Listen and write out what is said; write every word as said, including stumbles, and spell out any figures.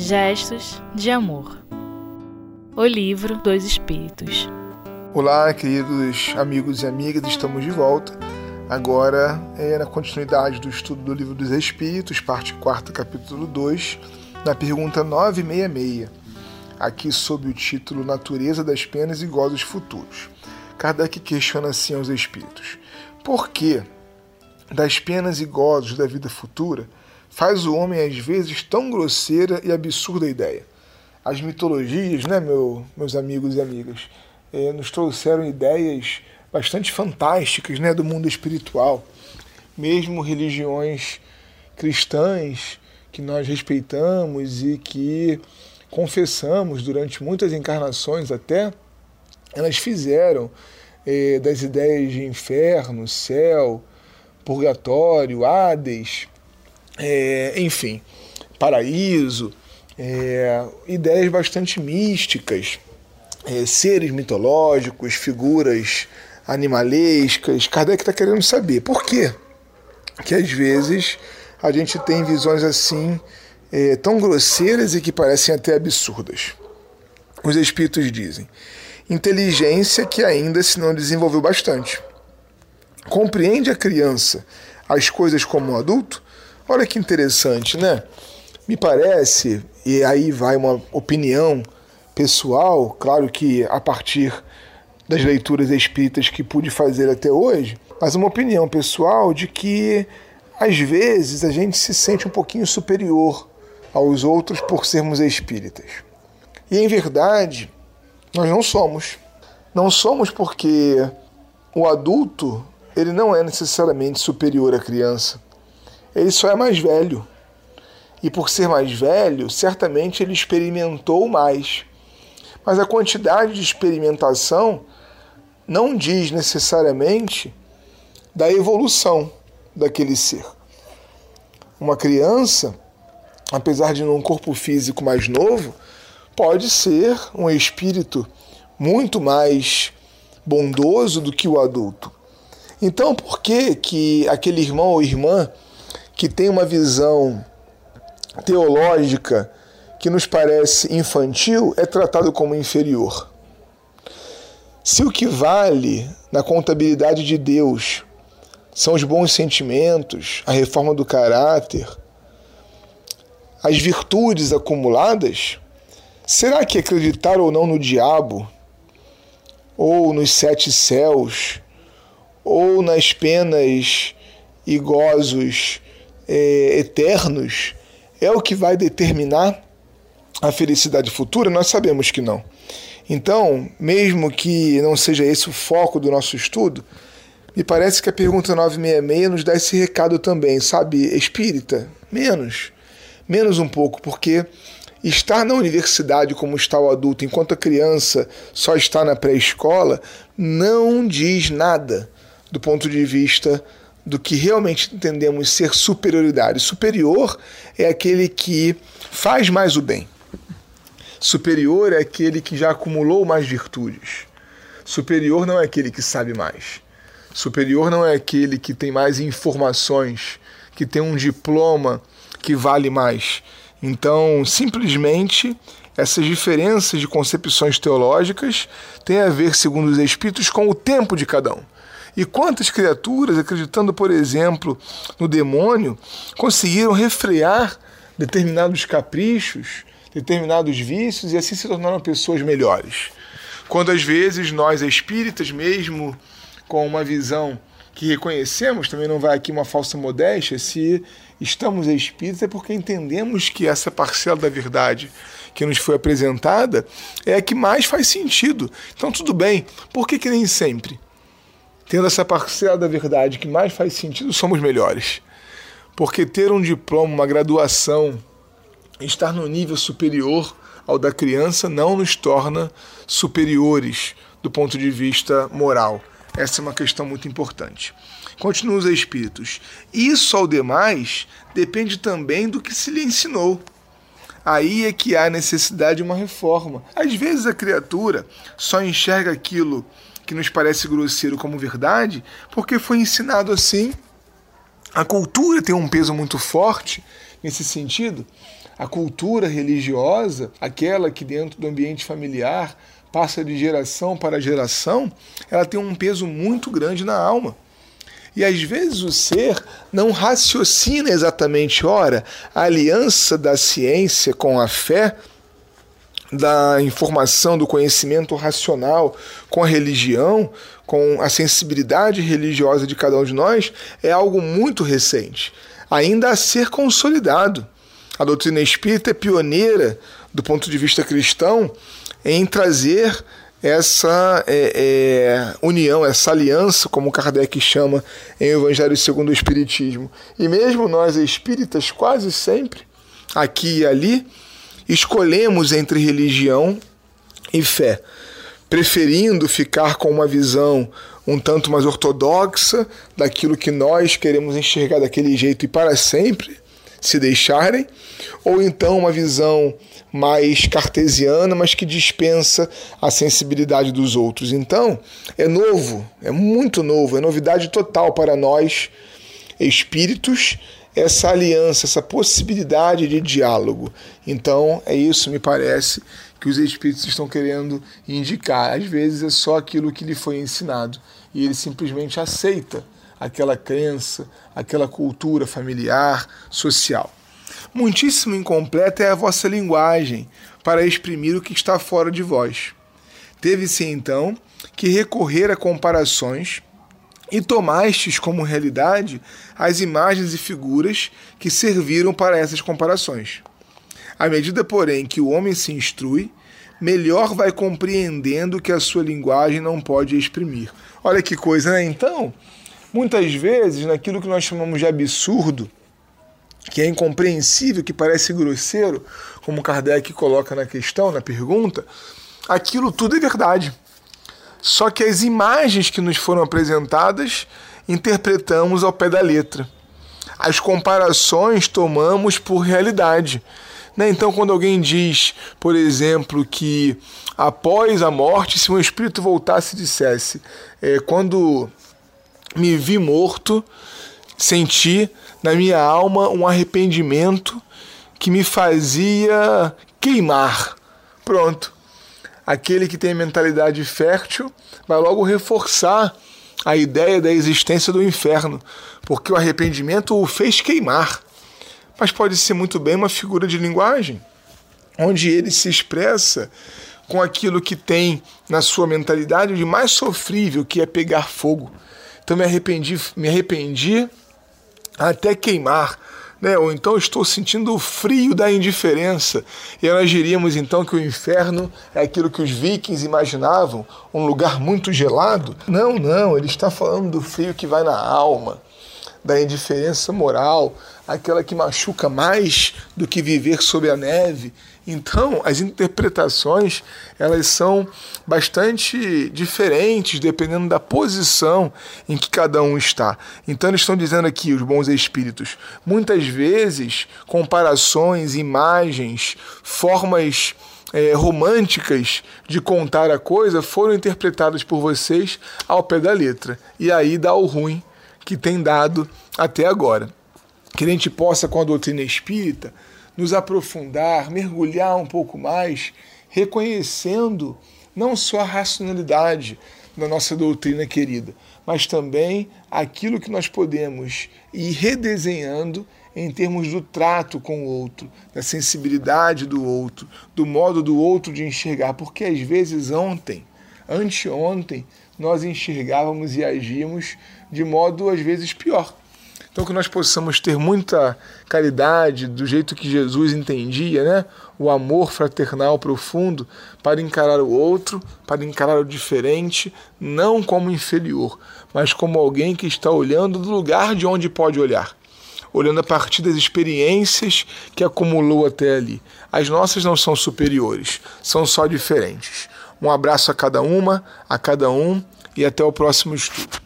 Gestos de Amor, o Livro dos Espíritos. Olá, queridos amigos e amigas, estamos de volta. Agora é na continuidade do estudo do Livro dos Espíritos, parte quarta, capítulo dois, na pergunta novecentos e sessenta e seis, aqui sob o título Natureza das Penas e Gozos Futuros. Kardec questiona assim aos Espíritos: por que das penas e gozos da vida futura faz o homem às vezes tão grosseira e absurda a ideia? As mitologias, né, meu, meus amigos e amigas, eh, nos trouxeram ideias bastante fantásticas, né, do mundo espiritual. Mesmo religiões cristãs que nós respeitamos e que confessamos durante muitas encarnações até, elas fizeram eh, das ideias de inferno, céu, purgatório, Hades, É, enfim, paraíso, é, ideias bastante místicas, é, seres mitológicos, figuras animalescas. Kardec está querendo saber por quê que às vezes a gente tem visões assim é, tão grosseiras e que parecem até absurdas. Os Espíritos dizem: inteligência que ainda se não desenvolveu bastante. Compreende a criança as coisas como um adulto? Olha que interessante, né? Me parece, e aí vai uma opinião pessoal, claro que a partir das leituras espíritas que pude fazer até hoje, mas uma opinião pessoal de que, às vezes, a gente se sente um pouquinho superior aos outros por sermos espíritas. E, em verdade, nós não somos. Não somos porque o adulto, ele não é necessariamente superior à criança. Ele só é mais velho. E por ser mais velho, certamente ele experimentou mais. Mas a quantidade de experimentação não diz necessariamente da evolução daquele ser. Uma criança, apesar de num corpo físico mais novo, pode ser um espírito muito mais bondoso do que o adulto. Então, por que que aquele irmão ou irmã que tem uma visão teológica que nos parece infantil, é tratado como inferior? Se o que vale na contabilidade de Deus são os bons sentimentos, a reforma do caráter, as virtudes acumuladas, será que acreditar ou não no diabo, ou nos sete céus, ou nas penas e gozos É, eternos, é o que vai determinar a felicidade futura? Nós sabemos que não. Então, mesmo que não seja esse o foco do nosso estudo, me parece que a pergunta novecentos e sessenta e seis nos dá esse recado também, sabe? Espírita, menos, menos um pouco, porque estar na universidade como está o adulto, enquanto a criança só está na pré-escola, não diz nada do ponto de vista do que realmente entendemos ser superioridade. Superior é aquele que faz mais o bem. Superior é aquele que já acumulou mais virtudes. Superior não é aquele que sabe mais. Superior não é aquele que tem mais informações, que tem um diploma que vale mais. Então, simplesmente, essas diferenças de concepções teológicas têm a ver, segundo os Espíritos, com o tempo de cada um. E quantas criaturas, acreditando, por exemplo, no demônio, conseguiram refrear determinados caprichos, determinados vícios, e assim se tornaram pessoas melhores. Quando, às vezes, nós espíritas, mesmo com uma visão que reconhecemos, também não vai aqui uma falsa modéstia, se estamos espíritas é porque entendemos que essa parcela da verdade que nos foi apresentada é a que mais faz sentido. Então, tudo bem, por que que nem sempre, tendo essa parcela da verdade que mais faz sentido, somos melhores? Porque ter um diploma, uma graduação, estar no nível superior ao da criança não nos torna superiores do ponto de vista moral. Essa é uma questão muito importante. Continuam os Espíritos: isso ao demais depende também do que se lhe ensinou. Aí é que há necessidade de uma reforma. Às vezes a criatura só enxerga aquilo que nos parece grosseiro como verdade, porque foi ensinado assim. A cultura tem um peso muito forte nesse sentido. A cultura religiosa, aquela que dentro do ambiente familiar passa de geração para geração, ela tem um peso muito grande na alma. E às vezes o ser não raciocina exatamente, ora, a aliança da ciência com a fé, da informação, do conhecimento racional com a religião, com a sensibilidade religiosa de cada um de nós, é algo muito recente, ainda a ser consolidado. A doutrina espírita é pioneira, do ponto de vista cristão, em trazer essa é, é, união, essa aliança, como Kardec chama em Evangelho segundo o Espiritismo. E mesmo nós, espíritas, quase sempre, aqui e ali, escolhemos entre religião e fé, preferindo ficar com uma visão um tanto mais ortodoxa daquilo que nós queremos enxergar daquele jeito e para sempre, se deixarem, ou então uma visão mais cartesiana, mas que dispensa a sensibilidade dos outros. Então, é novo, é muito novo, é novidade total para nós, espíritos, essa aliança, essa possibilidade de diálogo. Então, é isso, me parece, que os espíritos estão querendo indicar. Às vezes é só aquilo que lhe foi ensinado e ele simplesmente aceita aquela crença, aquela cultura familiar, social. Muitíssimo incompleta é a vossa linguagem para exprimir o que está fora de vós. Teve-se, então, que recorrer a comparações e tomastes como realidade as imagens e figuras que serviram para essas comparações. À medida, porém, que o homem se instrui, melhor vai compreendendo que a sua linguagem não pode exprimir. Olha que coisa, né? Então, muitas vezes, naquilo que nós chamamos de absurdo, que é incompreensível, que parece grosseiro, como Kardec coloca na questão, na pergunta, aquilo tudo é verdade. Só que as imagens que nos foram apresentadas, interpretamos ao pé da letra. As comparações tomamos por realidade. Né? Então, quando alguém diz, por exemplo, que após a morte, se um espírito voltasse e dissesse, é, quando me vi morto, senti na minha alma um arrependimento que me fazia queimar. Pronto. Aquele que tem mentalidade fértil vai logo reforçar a ideia da existência do inferno, porque o arrependimento o fez queimar. Mas pode ser muito bem uma figura de linguagem, onde ele se expressa com aquilo que tem na sua mentalidade de mais sofrível, que é pegar fogo. Então me arrependi, me arrependi até queimar, né? Ou então estou sentindo o frio da indiferença. E nós diríamos então que o inferno é aquilo que os vikings imaginavam, um lugar muito gelado. Não, não, ele está falando do frio que vai na alma, da indiferença moral, aquela que machuca mais do que viver sob a neve. Então, as interpretações, elas são bastante diferentes, dependendo da posição em que cada um está. Então, eles estão dizendo aqui, os bons espíritos, muitas vezes, comparações, imagens, formas é, românticas de contar a coisa foram interpretadas por vocês ao pé da letra. E aí dá o ruim que tem dado até agora. Que a gente possa, com a doutrina espírita, nos aprofundar, mergulhar um pouco mais, reconhecendo não só a racionalidade da nossa doutrina querida, mas também aquilo que nós podemos ir redesenhando em termos do trato com o outro, da sensibilidade do outro, do modo do outro de enxergar, porque às vezes ontem, anteontem, nós enxergávamos e agíamos de modo às vezes pior. Então que nós possamos ter muita caridade, do jeito que Jesus entendia, né? O amor fraternal profundo para encarar o outro, para encarar o diferente, não como inferior, mas como alguém que está olhando do lugar de onde pode olhar, olhando a partir das experiências que acumulou até ali. As nossas não são superiores, são só diferentes. Um abraço a cada uma, a cada um e até o próximo estudo.